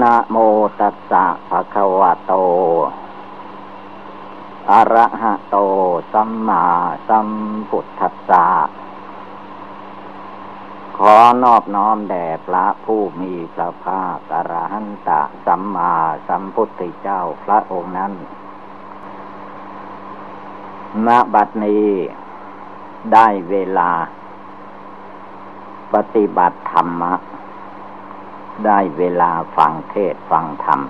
นะโมตัสสะภะคะวะโตอะระหะโตสัมมาสัมพุทธัสสะขอนอบน้อมแด่พระผู้มีพระภาคอรหันตสัมมาสัมพุทธเจ้าพระองค์นั้นณบัดนี้ได้เวลาปฏิบัติธรรมะได้เวลาฟังเทศน์ฟังธรรม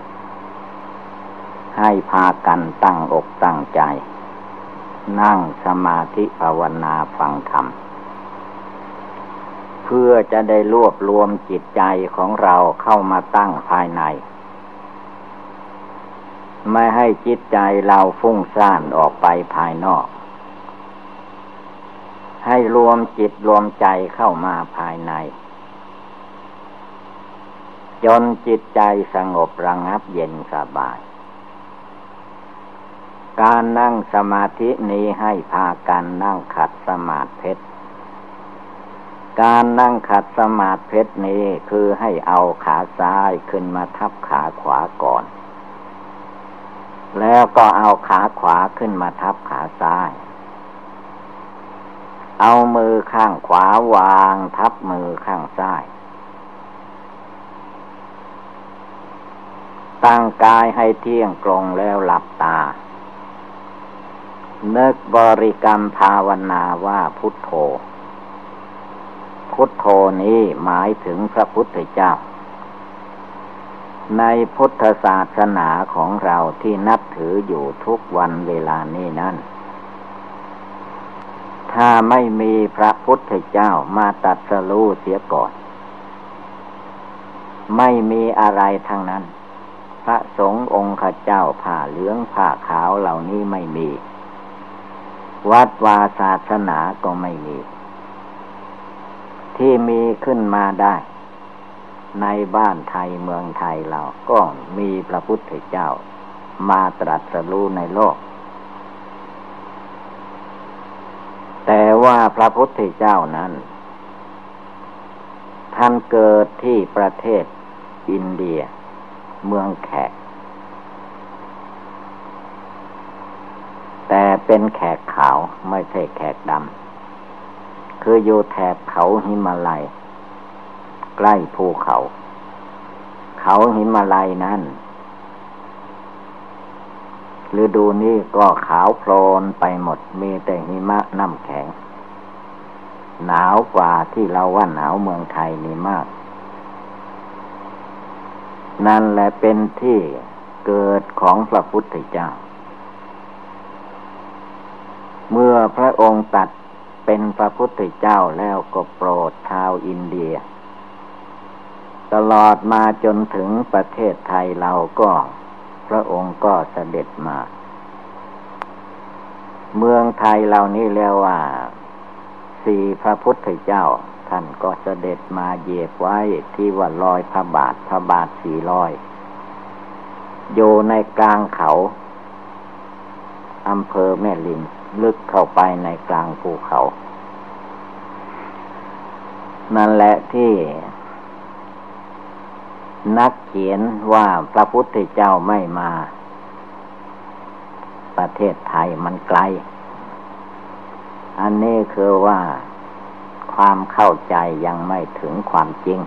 ให้พากันตั้งอกตั้งใจนั่งสมาธิภาวนาฟังธรรมเพื่อจะได้รวบรวมจิตใจของเราเข้ามาตั้งภายในไม่ให้จิตใจเราฟุ้งซ่านออกไปภายนอกให้รวมจิตรวมใจเข้ามาภายในจนจิตใจสงบระงับเย็นสบายการนั่งสมาธินี้ให้พากันนั่งขัดสมาธิเพชรการนั่งขัดสมาธิเพชรนี้คือให้เอาขาซ้ายขึ้นมาทับขาขวาก่อนแล้วก็เอาขาขวาขึ้นมาทับขาซ้ายเอามือข้างขวาวางทับมือข้างซ้ายตั้งกายให้เที่ยงตรงแล้วหลับตานึกบริกรรมภาวนาว่าพุทโธพุทโธนี้หมายถึงพระพุทธเจ้าในพุทธศาสนาของเราที่นับถืออยู่ทุกวันเวลานี้นั้นถ้าไม่มีพระพุทธเจ้ามาตรัสรู้เสียก่อนไม่มีอะไรทั้งนั้นพระสงฆ์องค์ข้าเจ้าผ้าเหลืองผ้าขาวเหล่านี้ไม่มีวัดวาศาสนาก็ไม่มีที่มีขึ้นมาได้ในบ้านไทยเมืองไทยเราก็มีพระพุทธเจ้ามาตรัสรู้ในโลกแต่ว่าพระพุทธเจ้านั้นท่านเกิดที่ประเทศอินเดียเมืองแขกแต่เป็นแขกขาวไม่ใช่แขกดำคืออยู่แถบเขาหิมาลัยใกล้ภูเขาเขาหิมาลัยนั้นฤดูนี้ก็ขาวโพลนไปหมดมีแต่หิมะน้ำแข็งหนาวกว่าที่เราว่าหนาวเมืองไทยนี่มากนั่นแหละเป็นที่เกิดของพระพุทธเจ้าเมื่อพระองค์ตรัสเป็นพระพุทธเจ้าแล้วก็โปรดชาวอินเดียตลอดมาจนถึงประเทศไทยเราก็พระองค์ก็เสด็จมาเมืองไทยเรานี่เรียกว่าสี่พระพุทธเจ้าท่านก็เสด็จมาเหยียบไว้ที่ว่าลอยพระบาท400อยู่ในกลางเขาอำเภอแม่ริมลึกเข้าไปในกลางภูเขานั่นแหละที่นักเขียนว่าพระพุทธเจ้าไม่มาประเทศไทยมันไกลอันนี้คือว่าความเข้าใจยังไม่ถึงความจริง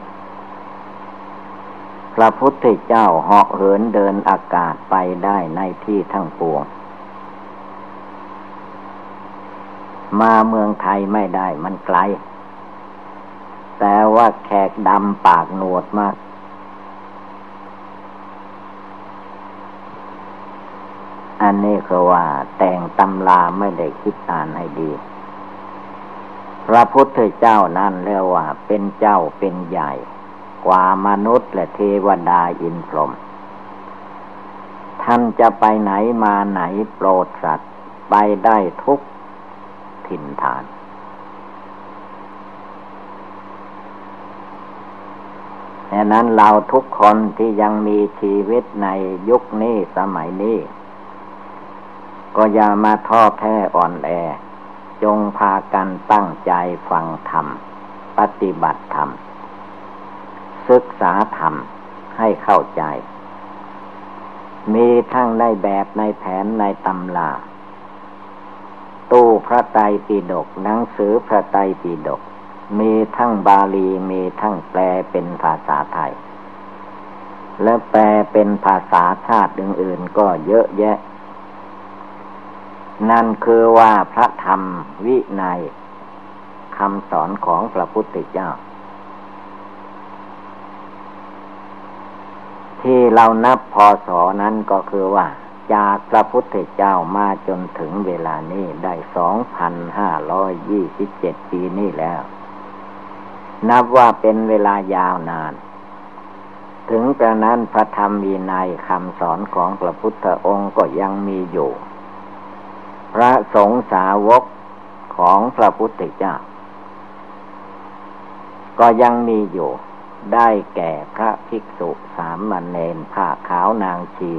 พระพุทธเจ้าเหาะเหินเดินอากาศไปได้ในที่ทั้งปวงมาเมืองไทยไม่ได้มันไกลแต่ว่าแขกดำปากหนวดมากอันนี้คือว่าแต่งตำราไม่ได้คิดอ่านให้ดีพระพุทธเจ้านั่นเรียกว่าเป็นเจ้าเป็นใหญ่กว่ามนุษย์และเทวดาอินพรหมท่านจะไปไหนมาไหนโปรดสัตว์ไปได้ทุกถิ่นฐานดังนั้นเราทุกคนที่ยังมีชีวิตในยุคนี้สมัยนี้ก็อย่ามาท้อแท้อ่อนแอจงพากันตั้งใจฟังธรรมปฏิบัติธรรมศึกษาธรรม ให้เข้าใจมีทั้งในแบบในแผนในตำราตู้พระไตรปิฎกหนังสือพระไตรปิฎกมีทั้งบาลีมีทั้งแปลเป็นภาษาไทยและแปลเป็นภาษาชาติอื่นๆก็เยอะแยะนั่นคือว่าพระธรรมวินัยคำสอนของพระพุทธเจ้าที่เรานับพศนั้นก็คือว่าจากพระพุทธเจ้ามาจนถึงเวลานี้ได้ 2,527 ปีนี้แล้วนับว่าเป็นเวลายาวนานถึงกระนั้นพระธรรมวินัยคำสอนของพระพุทธองค์ก็ยังมีอยู่พระสงฆ์สาวกของพระพุทธเจ้าก็ยังมีอยู่ได้แก่พระภิกษุสามเณรผ้าขาวนางชี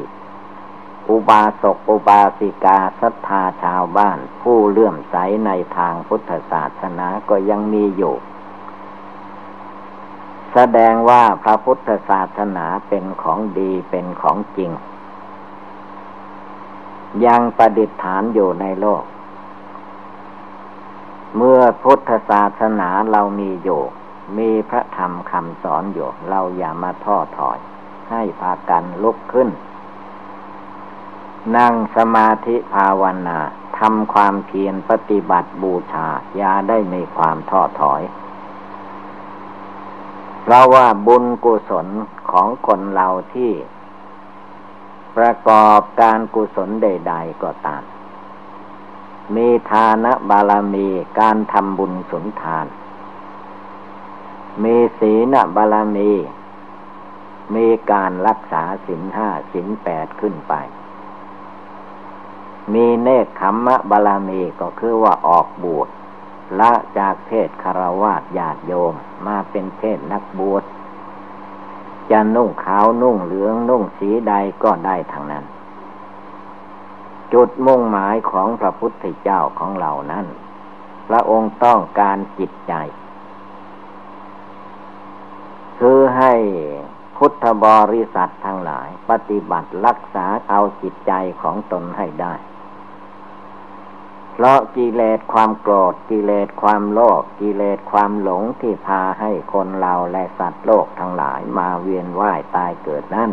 อุบาสกอุบาสิกาศรัทธาชาวบ้านผู้เลื่อมใสในทางพุทธศาสนาก็ยังมีอยู่แสดงว่าพระพุทธศาสนาเป็นของดีเป็นของจริงยังประดิษฐานอยู่ในโลกเมื่อพุทธศาสนาเรามีอยู่มีพระธรรมคำสอนอยู่เราอย่ามาท้อถอยให้พากันลุกขึ้นนั่งสมาธิภาวนาทำความเพียรปฏิบัติบูชาอย่าได้มีความท้อถอยเพราะว่าบุญกุศลของคนเราที่ประกอบการกุศลใดๆก็ตามมีทานบารมีการทำบุญสุนทานมีศีลบารมีมีการรักษาศีล 5 ศีล 8ขึ้นไปมีเนกขัมมะบารมีก็คือว่าออกบวชละจากเพศคฤหัสถ์ญาติโยมมาเป็นเพศนักบวชจะนุ่งขาวนุ่งเหลืองนุ่งสีใดก็ได้ทั้งนั้นจุดมุ่งหมายของพระพุทธเจ้าของเรานั้นพระองค์ต้องการจิตใจคือให้พุทธบริษัททั้งหลายปฏิบัติรักษาเอาจิตใจของตนให้ได้เพราะกิเลสความโกรธกิเลสความโลภกิเลสความหลงที่พาให้คนเราและสัตว์โลกทั้งหลายมาเวียนว่ายตายเกิดนั้น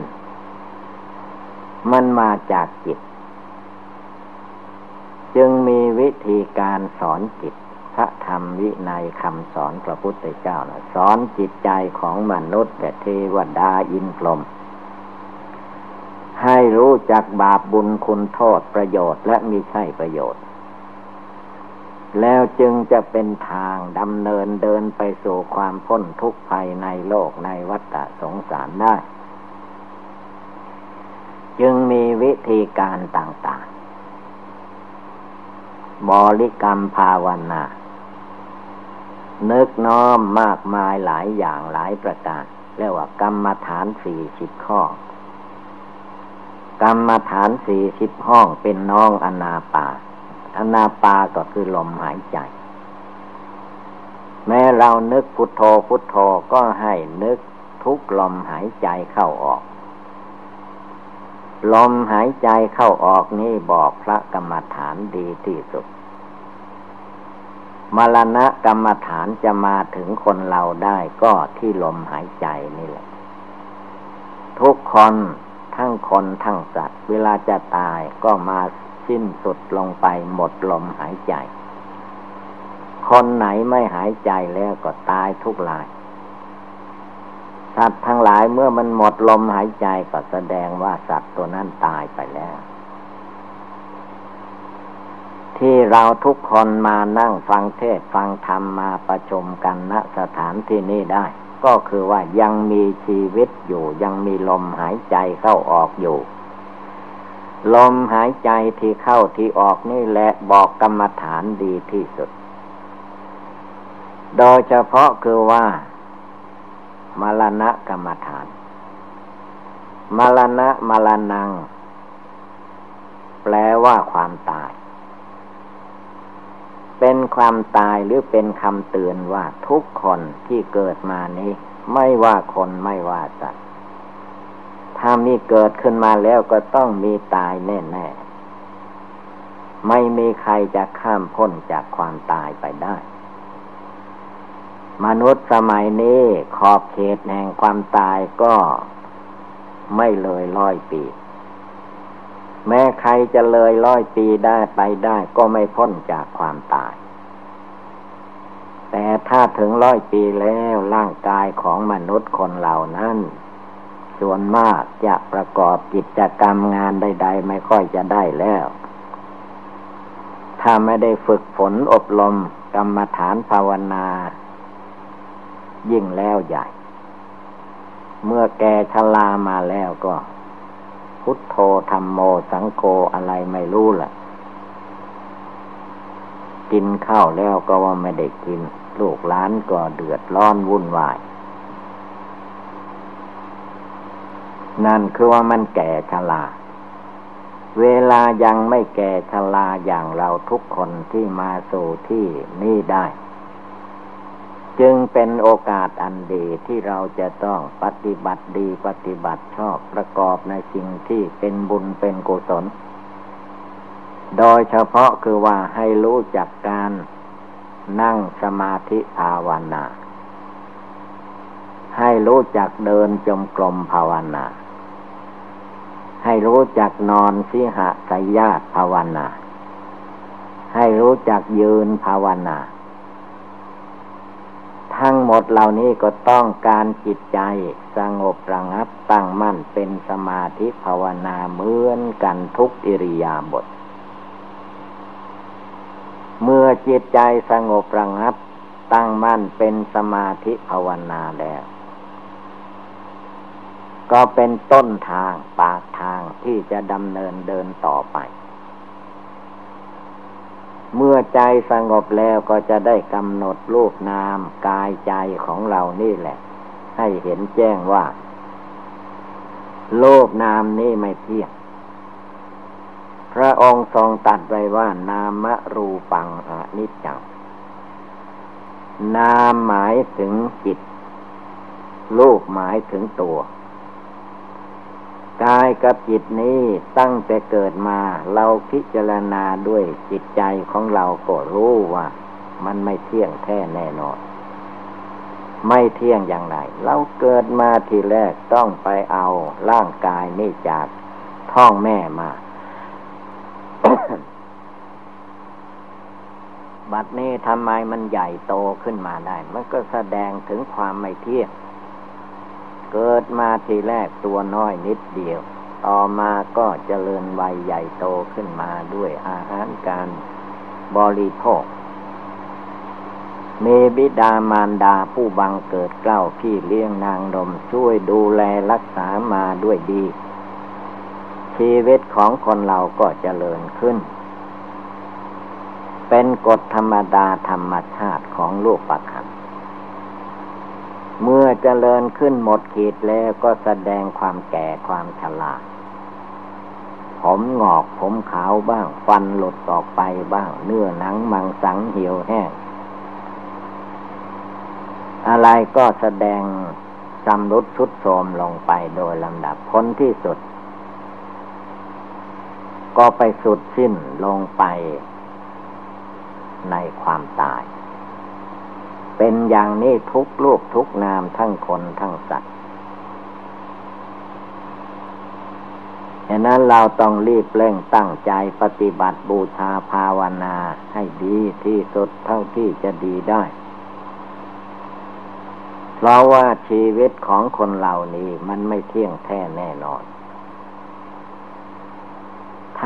มันมาจากจิตจึงมีวิธีการสอนจิตพระธรรมวินัยคำสอนพระพุทธเจ้านะสอนจิตใจของมนุษย์และเทวดาอินทร์พรหมให้รู้จักบาปบุญคุณโทษประโยชน์และมิใช่ประโยชน์แล้วจึงจะเป็นทางดำเนินเดินไปสู่ความพ้นทุกข์ภายในโลกในวัฏสงสารได้จึงมีวิธีการต่างๆบริกรรมภาวนานึกน้อมมากมายหลายอย่างหลายประการเรียกว่ากรรมฐาน40ข้อกรรมฐาน40ห้องเป็นน้องอนาปาก็คือลมหายใจแม้เรานึกพุทโธพุทโธก็ให้นึกทุกลมหายใจเข้าออกลมหายใจเข้าออกนี่บอกพระกรรมฐานดีที่สุดมรณะกรรมฐานจะมาถึงคนเราได้ก็ที่ลมหายใจนี่แหละทุกคนทั้งคนทั้งสัตว์เวลาจะตายก็มาสิ้นสุดลงไปหมดลมหายใจคนไหนไม่หายใจแล้วก็ตายทุกรายสัตว์ทั้งหลายเมื่อมันหมดลมหายใจก็แสดงว่าสัตว์ตัวนั้นตายไปแล้วที่เราทุกคนมานั่งฟังเทศน์ฟังธรรมมาประชุมกันณสถานที่นี้ได้ก็คือว่ายังมีชีวิตอยู่ยังมีลมหายใจเข้าออกอยู่ลมหายใจที่เข้าที่ออกนี่แหละบอกกรรมฐานดีที่สุดโดยเฉพาะคือว่ามรณะกรรมฐานมรณะแปลว่าความตายเป็นความตายหรือเป็นคำเตือนว่าทุกคนที่เกิดมานี้ไม่ว่าคนไม่ว่าสัตว์ ธรรมนี่เกิดขึ้นมาแล้วก็ต้องมีตายแน่ๆไม่มีใครจะข้ามพ้นจากความตายไปได้มนุษย์สมัยนี้ขอบเขตแห่งความตายก็ไม่เลย100 ปีแม้ใครจะเลย100 ปีได้ไปได้ก็ไม่พ้นจากความตายแต่ถ้าถึง100 ปีแล้วร่างกายของมนุษย์คนเหล่านั้นส่วนมากจะประกอบกิจกรรมงานใดๆไม่ค่อยจะได้แล้วถ้าไม่ได้ฝึกฝนอบรมกรรมฐานภาวนายิ่งแล้วใหญ่เมื่อแก่ชรามาแล้วก็พุทโธธัมโมสังโฆอะไรไม่รู้แหละกินข้าวแล้วก็ว่าไม่ได้กินลูกหลานก็เดือดร้อนวุ่นวายนั่นคือว่ามันแก่ชราเวลายังไม่แก่ชราอย่างเราทุกคนที่มาสู่ที่นี่ได้จึงเป็นโอกาสอันดีที่เราจะต้องปฏิบัติดีปฏิบัติชอบประกอบในสิ่งที่เป็นบุญเป็นกุศลโดยเฉพาะคือว่าให้รู้จักการนั่งสมาธิภาวนาให้รู้จักเดินจงกรมภาวนาให้รู้จักนอนสิหทายาทภาวนาให้รู้จักยืนภาวนาทั้งหมดเหล่านี้ก็ต้องการจิตใจสงบระงับตั้งมั่นเป็นสมาธิภาวนาเหมือนกันทุกอิริยาบถเมื่อจิตใจสงบระงับตั้งมั่นเป็นสมาธิภาวนาแล้วก็เป็นต้นทางปากทางที่จะดำเนินเดินต่อไปเมื่อใจสงบแล้วก็จะได้กำหนดรูปนามกายใจของเรานี่แหละให้เห็นแจ้งว่ารูปนามนี้ไม่เที่ยงพระองค์ทรงตรัสไว้ว่านามรูปังอนิจจังนามหมายถึงจิตรูปหมายถึงตัวกายกับจิตนี้ตั้งแต่เกิดมาเราพิจารณาด้วยจิตใจของเราก็รู้ว่ามันไม่เที่ยงแท้แน่นอนไม่เที่ยงอย่างไรเราเกิดมาทีแรกต้องไปเอาร่างกายนี่จากท้องแม่มา บัดนี้ทำไมมันใหญ่โตขึ้นมาได้มันก็แสดงถึงความไม่เที่ยงเกิดมาทีแรกตัวน้อยนิดเดียวต่อมาก็เจริญวัยใหญ่โตขึ้นมาด้วยอาหารการบริโภคมีบิดามารดาผู้บังเกิดเกล้าพี่เลี้ยงนางนมช่วยดูแลรักษามาด้วยดีชีวิตของคนเราก็เจริญขึ้นเป็นกฎธรรมดาธรรมชาติของโลกประคันเมื่อเจริญขึ้นหมดขีดแล้วก็แสดงความแก่ความชราผมงอกผมขาวบ้างฟันหลุดออกไปบ้างเนื้อหนังมังสังเหี่ยวแห้งอะไรก็แสดงชำรุดทรุดโทรมลงไปโดยลำดับพ้นที่สุดก็ไปสุดสิ้นลงไปในความตายเป็นอย่างนี้ทุกรูปทุกนามทั้งคนทั้งสัตว์ฉะนั้นเราต้องรีบเร่งตั้งใจปฏิบัติบูชาภาวนาให้ดีที่สุดเท่าที่จะดีได้เพราะว่าชีวิตของคนเหล่านี้มันไม่เที่ยงแท้แน่นอน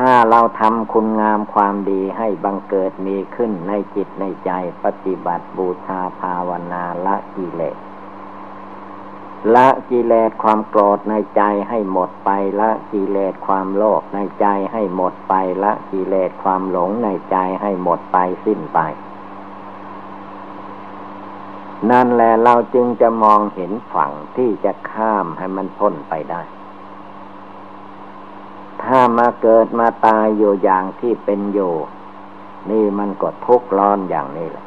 ถ้าเราทำคุณงามความดีให้บังเกิดมีขึ้นในจิตในใจปฏิบัติบูชาภาวนาละกิเลสละกิเลสความโกรธในใจให้หมดไปละกิเลสความโลภในใจให้หมดไปละกิเลสความหลงในใจให้หมดไปสิ้นไปนั่นแหละเราจึงจะมองเห็นฝั่งที่จะข้ามให้มันพ้นไปได้ถ้ามาเกิดมาตายอยู่อย่างที่เป็นอยู่นี่มันก็ทุกข์ร้อนอย่างนี้แหละ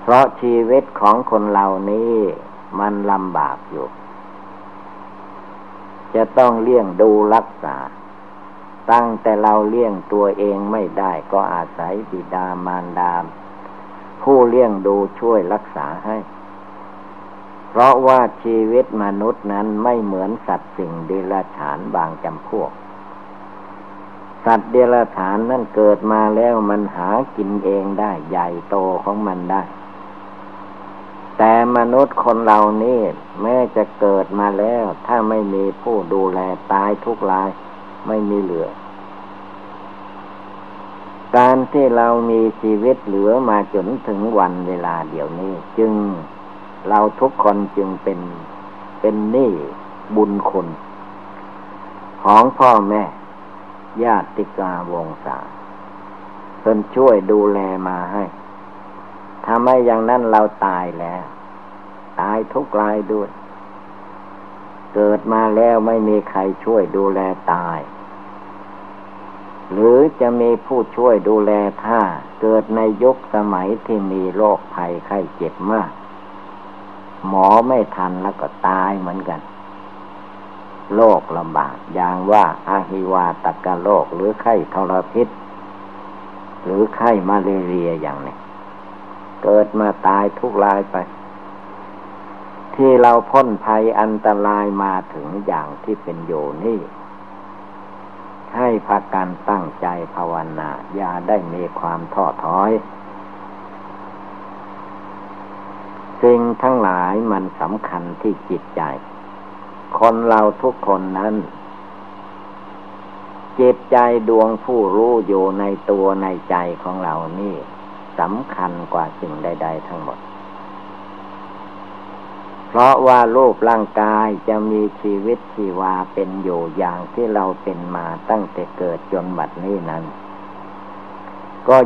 เพราะชีวิตของคนเหล่านี้มันลำบากอยู่ จะต้องเลี้ยงดูรักษาตั้งแต่เราเลี้ยงตัวเองไม่ได้ก็อาศัยบิดามารดาผู้เลี้ยงดูช่วยรักษาให้เพราะว่าชีวิตมนุษย์นั้นไม่เหมือนสัตว์สิ่งเดรัจฉานบางจำพวกสัตว์เดรัจฉานนั่นเกิดมาแล้วมันหากินเองได้ใหญ่โตของมันได้แต่มนุษย์คนเรานี่แม้จะเกิดมาแล้วถ้าไม่มีผู้ดูแลตายทุกรายไม่มีเหลือการที่เรามีชีวิตเหลือมาจนถึงวันเวลาเดี๋ยวนี้จึงเราทุกคนจึงเป็นหนี้บุญคุณของพ่อแม่ญาติกาวงศาเพิ่นช่วยดูแลมาให้ทำให้อย่างนั้นเราตายแล้วตายทุกรายด้วยเกิดมาแล้วไม่มีใครช่วยดูแลตายหรือจะมีผู้ช่วยดูแลถ้าเกิดในยุคสมัยที่มีโรคภัยไข้เจ็บมากหมอไม่ทันแล้วก็ตายเหมือนกันโรคระบาดอย่างว่าอหิวาตกโรคหรือไข้ทรพิษหรือไข้มาเลเรียอย่างนี้เกิดมาตายทุกรายไปที่เราพ้นภัยอันตรายมาถึงอย่างที่เป็นอยู่นี่ให้พากันตั้งใจภาวนาอย่าได้มีความท้อถอยสิ่งทั้งหลายมันสำคัญที่จิตใจคนเราทุกคนนั้นจิตใจดวงผู้รู้อยู่ในตัวในใจของเรานี่สำคัญกว่าสิ่งใดๆทั้งหมดเพราะว่ารูปร่างกายจะมีชีวิตชีวาเป็นอยู่อย่างที่เราเป็นมาตั้งแต่เกิดจนบัดนี้นั้นก็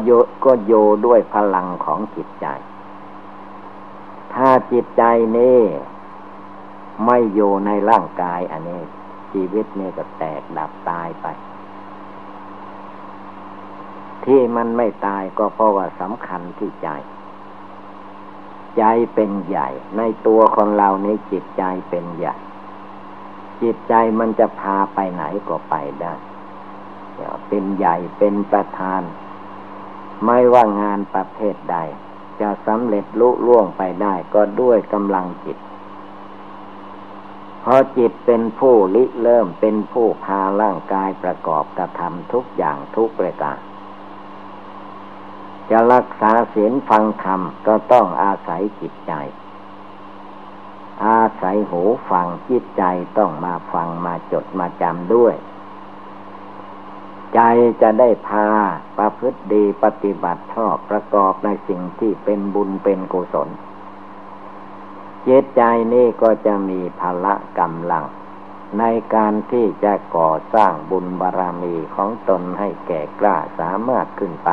อยู่ด้วยพลังของจิตใจถ้าจิตใจนี้ไม่อยู่ในร่างกายอันนี้ชีวิตนี้ก็แตกดับตายไปที่มันไม่ตายก็เพราะว่าสำคัญที่ใจใจเป็นใหญ่ในตัวคนเราในจิตใจเป็นใหญ่จิตใจมันจะพาไปไหนก็ไปได้เป็นใหญ่เป็นประธานไม่ว่างานประเภทใดจะสำเร็จลุล่วงไปได้ก็ด้วยกำลังจิตเพราะจิตเป็นผู้ริเริ่มเป็นผู้พาร่างกายประกอบกระทำทุกอย่างทุกประการจะรักษาศีลฟังธรรมก็ต้องอาศัยจิตใจอาศัยหูฟังจิตใจต้องมาฟังมาจดมาจำด้วยใจจะได้พาประพฤติดีปฏิบัติชอบประกอบในสิ่งที่เป็นบุญเป็นกุศลจิตใจนี่ก็จะมีพละกำลังในการที่จะก่อสร้างบุญบารมีของตนให้แก่กล้าสามารถขึ้นไป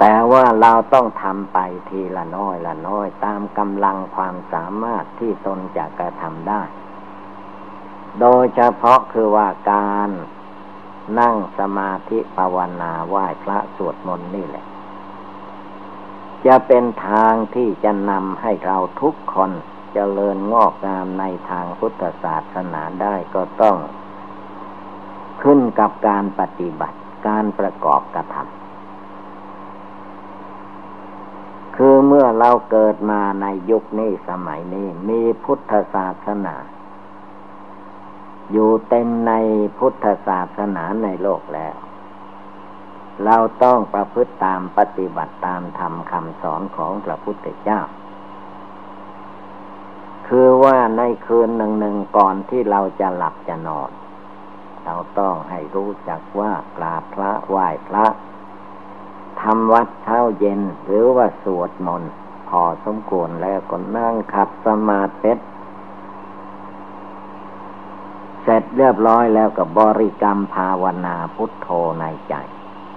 แต่ว่าเราต้องทำไปทีละน้อยละน้อยตามกำลังความสามารถที่ตนจะกระทำได้โดยเฉพาะคือว่าการนั่งสมาธิภาวนาไหว้พระสวดมนต์นี่แหละจะเป็นทางที่จะนำให้เราทุกคนเจริญงอกงามในทางพุทธศาสนาได้ก็ต้องขึ้นกับการปฏิบัติการประกอบกระทำคือเมื่อเราเกิดมาในยุคนี้สมัยนี้มีพุทธศาสนาอยู่เต็มในพุทธศาสนาในโลกแล้วเราต้องประพฤติตามปฏิบัติตามธรรมคำสอนของพระพุทธเจ้าคือว่าในคืนหนึ่งก่อนที่เราจะหลับจะนอนเราต้องให้รู้จักว่ากราบพระไหว้พระทำวัดเช้าเย็นหรือว่าสวดมนต์พอสมควรแล้วก็นั่งขัดสมาธิเสร็จเรียบร้อยแล้วก็บริกรรมภาวนาพุทโธในใจ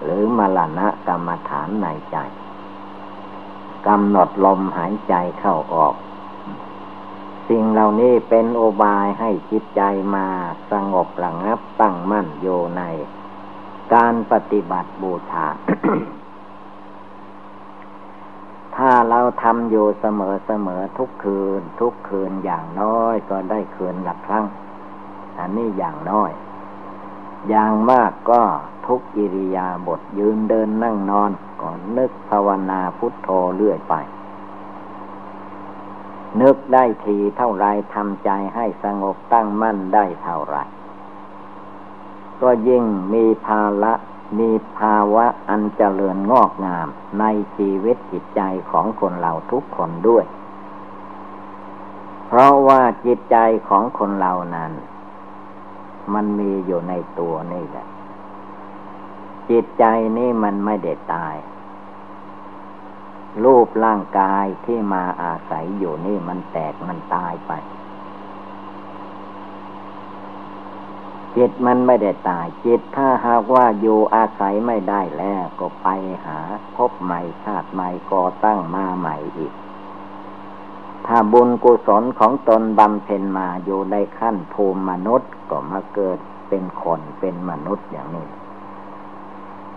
หรือมรณะกรรมฐานในใจกำหนดลมหายใจเข้าออกสิ่งเหล่านี้เป็นโอบายให้จิตใจมาสงบระงับตั้งมั่นอยู่ในการปฏิบัติบูชา ถ้าเราทำอยู่เสมอทุกคืนอย่างน้อยก็ได้คืนละครั้งอันนี้อย่างน้อยอย่างมากก็ทุกอิริยาบถยืนเดินนั่งนอนก็นึกภาวนาพุทโธเรื่อยไปนึกได้ทีเท่าไรทำใจให้สงบตั้งมั่นได้เท่าไรก็ยิ่งมีภาวะอันเจริญงอกงามในชีวิตจิตใจของคนเราทุกคนด้วยเพราะว่าจิตใจของคนเรานั้นมันมีอยู่ในตัวนี่แหละจิตใจนี่มันไม่ได้ตายรูปร่างกายที่มาอาศัยอยู่นี่มันแตกมันตายไปจิตมันไม่ได้ตายจิตถ้าหากว่าอยู่อาศัยไม่ได้แล้วก็ไปหาพบใหม่ชาติใหม่ก่อตั้งมาใหม่อีกถ้าบุญกุศลของตนบำเพ็ญมาอยู่ในขั้นภูมิมนุษย์ก็มาเกิดเป็นคนเป็นมนุษย์อย่างนี้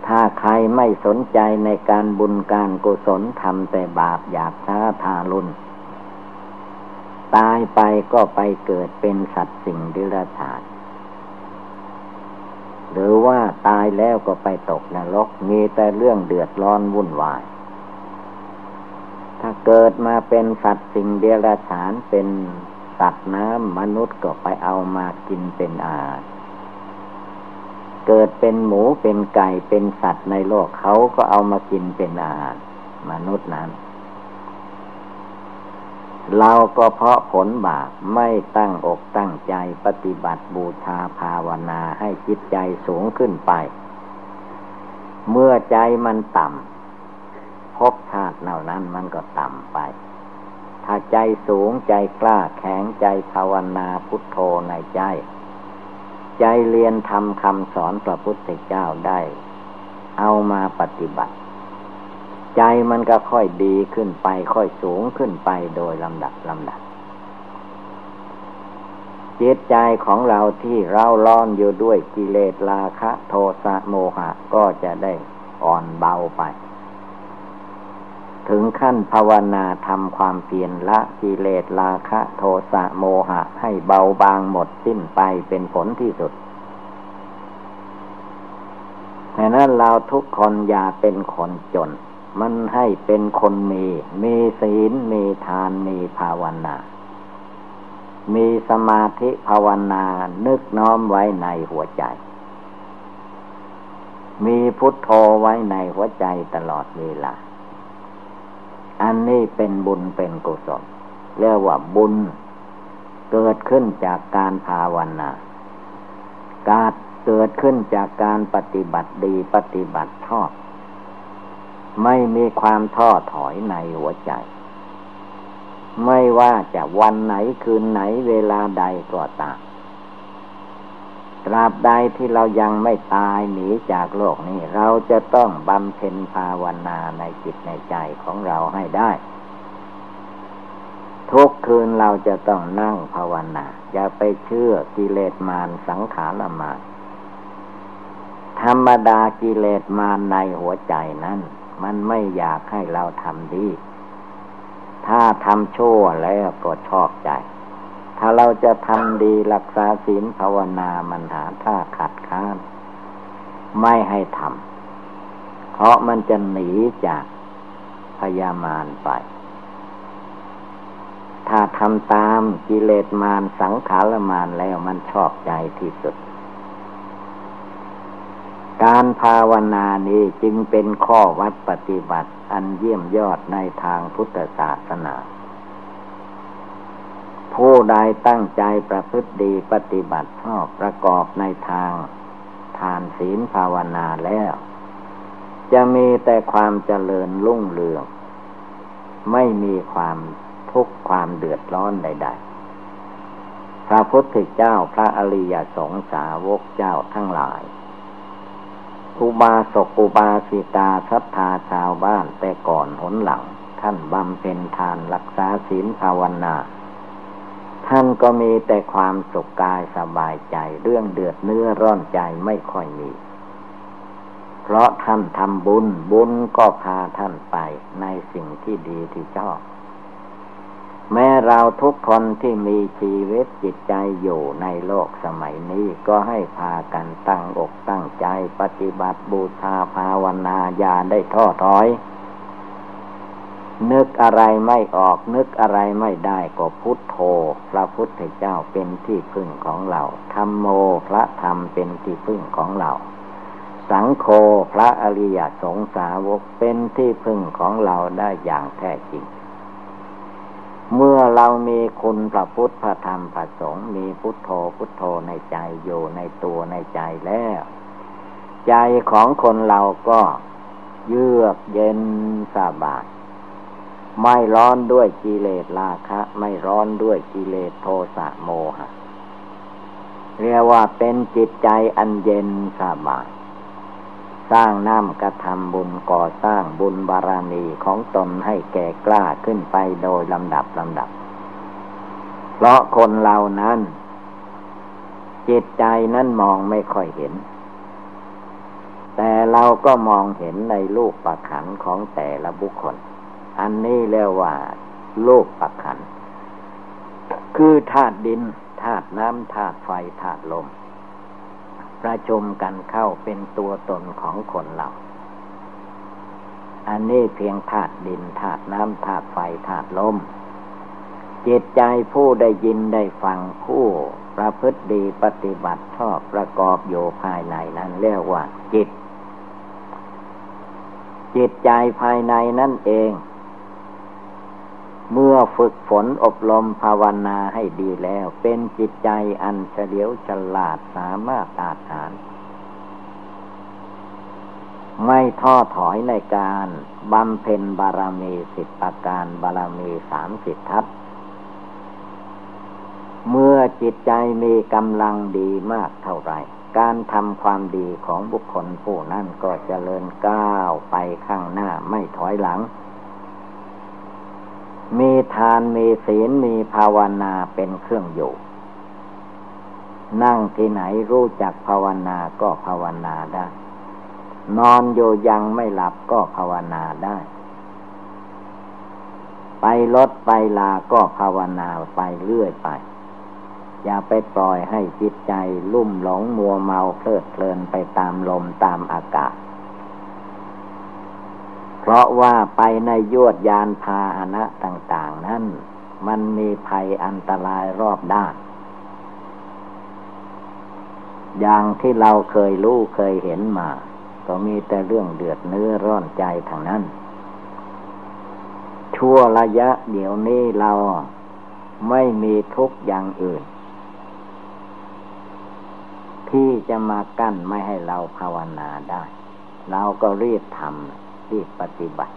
ถ้าใครไม่สนใจในการบุญการกุศลทำแต่บาปหยาบช้าทารุณตายไปก็ไปเกิดเป็นสัตว์สิ่งเดรัจฉานหรือว่าตายแล้วก็ไปตกนรกมีแต่เรื่องเดือดร้อนวุ่นวายถ้าเกิดมาเป็นสัตว์สิ่งเดรัจฉานเป็นสัตว์น้ำมนุษย์ก็ไปเอามากินเป็นอาหารเกิดเป็นหมูเป็นไก่เป็นสัตว์ในโลกเขาก็เอามากินเป็นอาหารมนุษย์นั้นเราก็เพราะผลบาปไม่ตั้งอกตั้งใจปฏิบัติบูชาภาวนาให้จิตใจสูงขึ้นไปเมื่อใจมันต่ำภพชาติเหล่านั้นมันก็ต่ำไปถ้าใจสูงใจกล้าแข็งใจภาวนาพุทโธในใจเรียนธรรมคำสอนพระพุทธเจ้าได้เอามาปฏิบัติใจมันก็ค่อยดีขึ้นไปค่อยสูงขึ้นไปโดยลำดับจิตใจของเราที่เร่าร้อนอยู่ด้วยกิเลสราคะโทสะโมหะก็จะได้อ่อนเบาไปถึงขั้นภาวนาทำความเพียรละกิเลสราคะโทสะโมหะให้เบาบางหมดสิ้นไปเป็นผลที่สุดแต่นั้นเราทุกคนอย่าเป็นคนจนมันให้เป็นคนมีศีลมีทานมีภาวนามีสมาธิภาวนานึกน้อมไว้ในหัวใจมีพุทโธไว้ในหัวใจตลอดเวลาอันนี้เป็นบุญเป็นกุศลเรียกว่าบุญเกิดขึ้นจากการภาวนาการเกิดขึ้นจากการปฏิบัติดีปฏิบัติชอบไม่มีความท้อถอยในหัวใจไม่ว่าจะวันไหนคืนไหนเวลาใดก็ตามตราบใดที่เรายังไม่ตายหนีจากโลกนี้เราจะต้องบำเพ็ญภาวนาในจิตในใจของเราให้ได้ทุกคืนเราจะต้องนั่งภาวนาอย่าไปเชื่อกิเลสมารสังขารมารธรรมดากิเลสมารในหัวใจนั้นมันไม่อยากให้เราทำดีถ้าทำชั่วแล้วก็ชอบใจถ้าเราจะทำดีรักษาศีลภาวนามันหาท่าขัดข้านไม่ให้ทำเพราะมันจะหนีจากพยามารไปถ้าทำตามกิเลสมารสังขารมารแล้วมันชอบใจที่สุดการภาวนานี้จึงเป็นข้อวัดปฏิบัติอันเยี่ยมยอดในทางพุทธศาสนาผู้ใดตั้งใจประพฤติดีปฏิบัติชอบประกอบในทางทานศีลภาวนาแล้วจะมีแต่ความเจริญรุ่งเรืองไม่มีความทุกข์ความเดือดร้อนใดๆพระพุทธเจ้าพระอริยสงฆ์สาวกเจ้าทั้งหลายอุบาสกอุบาสิกาศรัทธาชาวบ้านแต่ก่อนหนหลังท่านบำเพ็ญทานรักษาศีลภาวนาท่านก็มีแต่ความสุขกายสบายใจเรื่องเดือดเนื้อร้อนใจไม่ค่อยมีเพ ราะท่านทำบุญบุญก็พาท่านไปในสิ่งที่ดีที่ชอบแม้เราทุกคนที่มีชีวิตจิตใจอยู่ในโลกสมัยนี้ก็ให้พากันตั้งอกตั้งใจปฏิบัติบูชาภาวนาอย่าได้ท้อถอยนึกอะไรไม่ออกนึกอะไรไม่ได้ก็พุทโธพระพุทธเจ้าเป็นที่พึ่งของเราธัมโมพระธรรมเป็นที่พึ่งของเราสังโฆพระอริยสงสาวกเป็นที่พึ่งของเราได้อย่างแท้จริงเมื่อเรามีคุณพระพุทธพระธรรมพระสงฆ์มีพุทโธพุทโธในใจอยู่ในตัวในใจแล้วใจของคนเราก็เยือกเย็นสบายไม่ร้อนด้วยกิเลสราคะไม่ร้อนด้วยกิเลสโทสะโมหะเรียกว่าเป็นจิตใจอันเย็นสบายสร้างน้ำกระทำบุญก่อสร้างบุญบารมีของตนให้แก่กล้าขึ้นไปโดยลำดับเพราะคนเหล่านั้นจิตใจนั้นมองไม่ค่อยเห็นแต่เราก็มองเห็นในรูปประขันของแต่ละบุคคลอันนี้เรียกว่ารูปประขันคือธาตุดินธาตุน้ำธาตุไฟธาตุลมประชุมกันเข้าเป็นตัวตนของคนเราอันนี้เพียงธาตุดินธาตุน้ำธาตุไฟธาตุลมจิตใจผู้ได้ยินได้ฟังผู้ประพฤติดีปฏิบัติชอบประกอบอยู่ภายในนั้นเรียกว่าจิตใจภายในนั่นเองเมื่อฝึกฝนอบรมภาวนาให้ดีแล้วเป็นจิตใจอันเฉลียวฉลาดสามารถอาจหาญไม่ท้อถอยในการบำเพ็ญบารมี10ประการบารมี30ทัศเมื่อจิตใจมีกำลังดีมากเท่าไหร่การทำความดีของบุคคลผู้นั้นก็เจริญก้าวไปข้างหน้าไม่ถอยหลังมีทานมีศีลมีภาวนาเป็นเครื่องอยู่นั่งที่ไหนรู้จักภาวนาก็ภาวนาได้นอนอยู่ยังไม่หลับก็ภาวนาได้ไปรถไปลาก็ภาวนาไปเรื่อยไปอย่าไปปล่อยให้จิตใจลุ่มหลงมัวเมาเพลิดเพลินไปตามลมตามอากาศเพราะว่าไปในยวดยานพาหนะต่างๆนั้นมันมีภัยอันตรายรอบด้านอย่างที่เราเคยรู้เคยเห็นมาก็มีแต่เรื่องเดือดเนื้อร้อนใจทางนั้นชั่วระยะเดี๋ยวนี้เราไม่มีทุกข์อย่างอื่นที่จะมากั้นไม่ให้เราภาวนาได้เราก็รีบทำที่ปฏิบัติ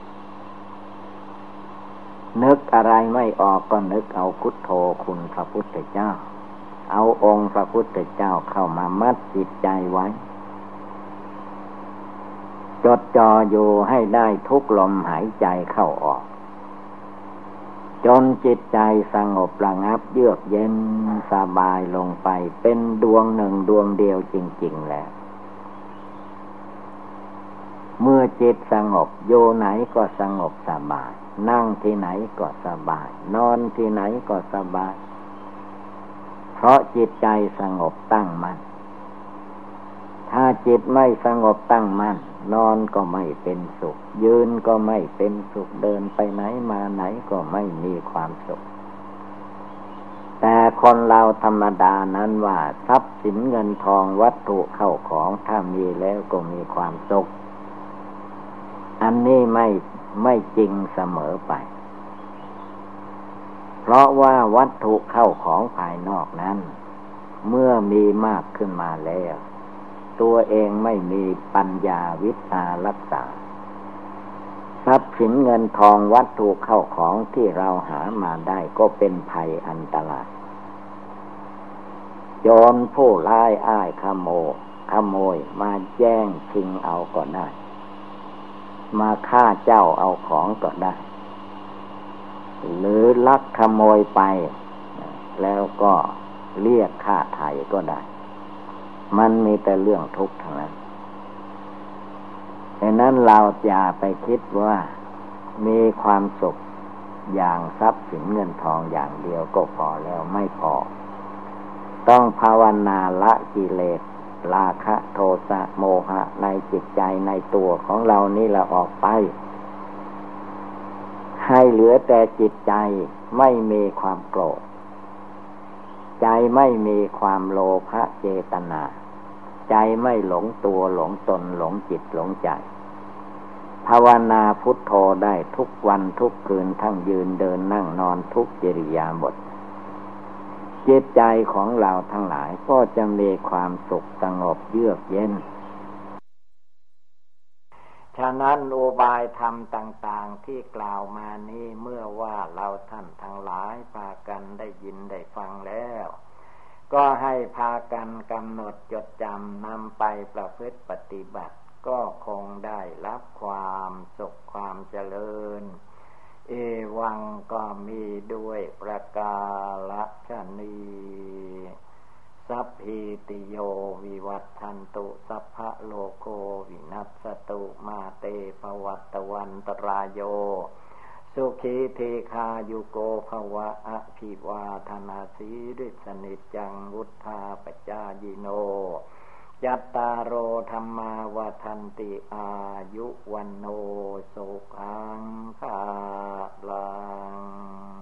นึกอะไรไม่ออกก็นึกเอาพุทโธคุณพระพุทธเจ้าเอาองค์พระพุทธเจ้าเข้ามามัดจิตใจไว้จดจ่ออยู่ให้ได้ทุกลมหายใจเข้าออกจนจิตใจสงบระงับเยือกเย็นสบายลงไปเป็นดวงหนึ่งดวงเดียวจริงๆแล้วเมื่อจิตสงบโยไหนก็สงบสบายนั่งที่ไหนก็สบายนอนที่ไหนก็สบายเพราะจิตใจสงบตั้งมั่นถ้าจิตไม่สงบตั้งมั่นนอนก็ไม่เป็นสุขยืนก็ไม่เป็นสุขเดินไปไหนมาไหนก็ไม่มีความสุขแต่คนเราธรรมดานั้นว่าทรัพย์สินเงินทองวัตถุเข้าของถ้ามีแล้วก็มีความสุขอันนี้ไม่จริงเสมอไปเพราะว่าวัตถุเข้าของภายนอกนั้นเมื่อมีมากขึ้นมาแล้วตัวเองไม่มีปัญญาวิชารักษาทรัพย์สินเงินทองวัตถุเข้าของที่เราหามาได้ก็เป็นภัยอันตรายโจรผู้ร้ายอ้ายขโมยมาแย่งชิงเอาก็ได้มาฆ่าเจ้าเอาของก็ได้หรือลักขโมยไปแล้วก็เรียกค่าไถ่ก็ได้มันมีแต่เรื่องทุกข์ทั้งนั้น ดังนั้นเราอย่าไปคิดว่ามีความสุขอย่างทรัพย์สินเงินทองอย่างเดียวก็พอแล้วไม่พอต้องภาวนาละกิเลสราคะโทสะโมหะในจิตใจในตัวของเรานี่ละออกไปให้เหลือแต่จิตใจไม่มีความโกรธใจไม่มีความโลภะเจตนาใจไม่หลงตัวหลงตนหลงจิตหลงใจภาวนาพุทโธได้ทุกวันทุกคืนทั้งยืนเดินนั่งนอนทุกกิริยาบถจิตใจของเราทั้งหลายก็จะมีความสุขสงบเยือกเย็นฉะนั้นอุบายธรรมต่างๆที่กล่าวมานี้เมื่อว่าเราท่านทั้งหลายพากันได้ยินได้ฟังแล้วก็ให้พากันกำหนดจดจำนำไปประพฤติปฏิบัติก็คงได้รับความสุขความเจริญเอวังก็มีด้วยประกาศนีสัพพิติโยวิวัฏชันตุสัพพะโลกโควินัสสตุมาเตภวัตวันตรายโยสุขีเทคายุโกภวะอภิวาทนาสีริสนิจังวุธาปจายิโนยัตตาโรธรรมาวทันติอายุวันโนสุขังภาลัง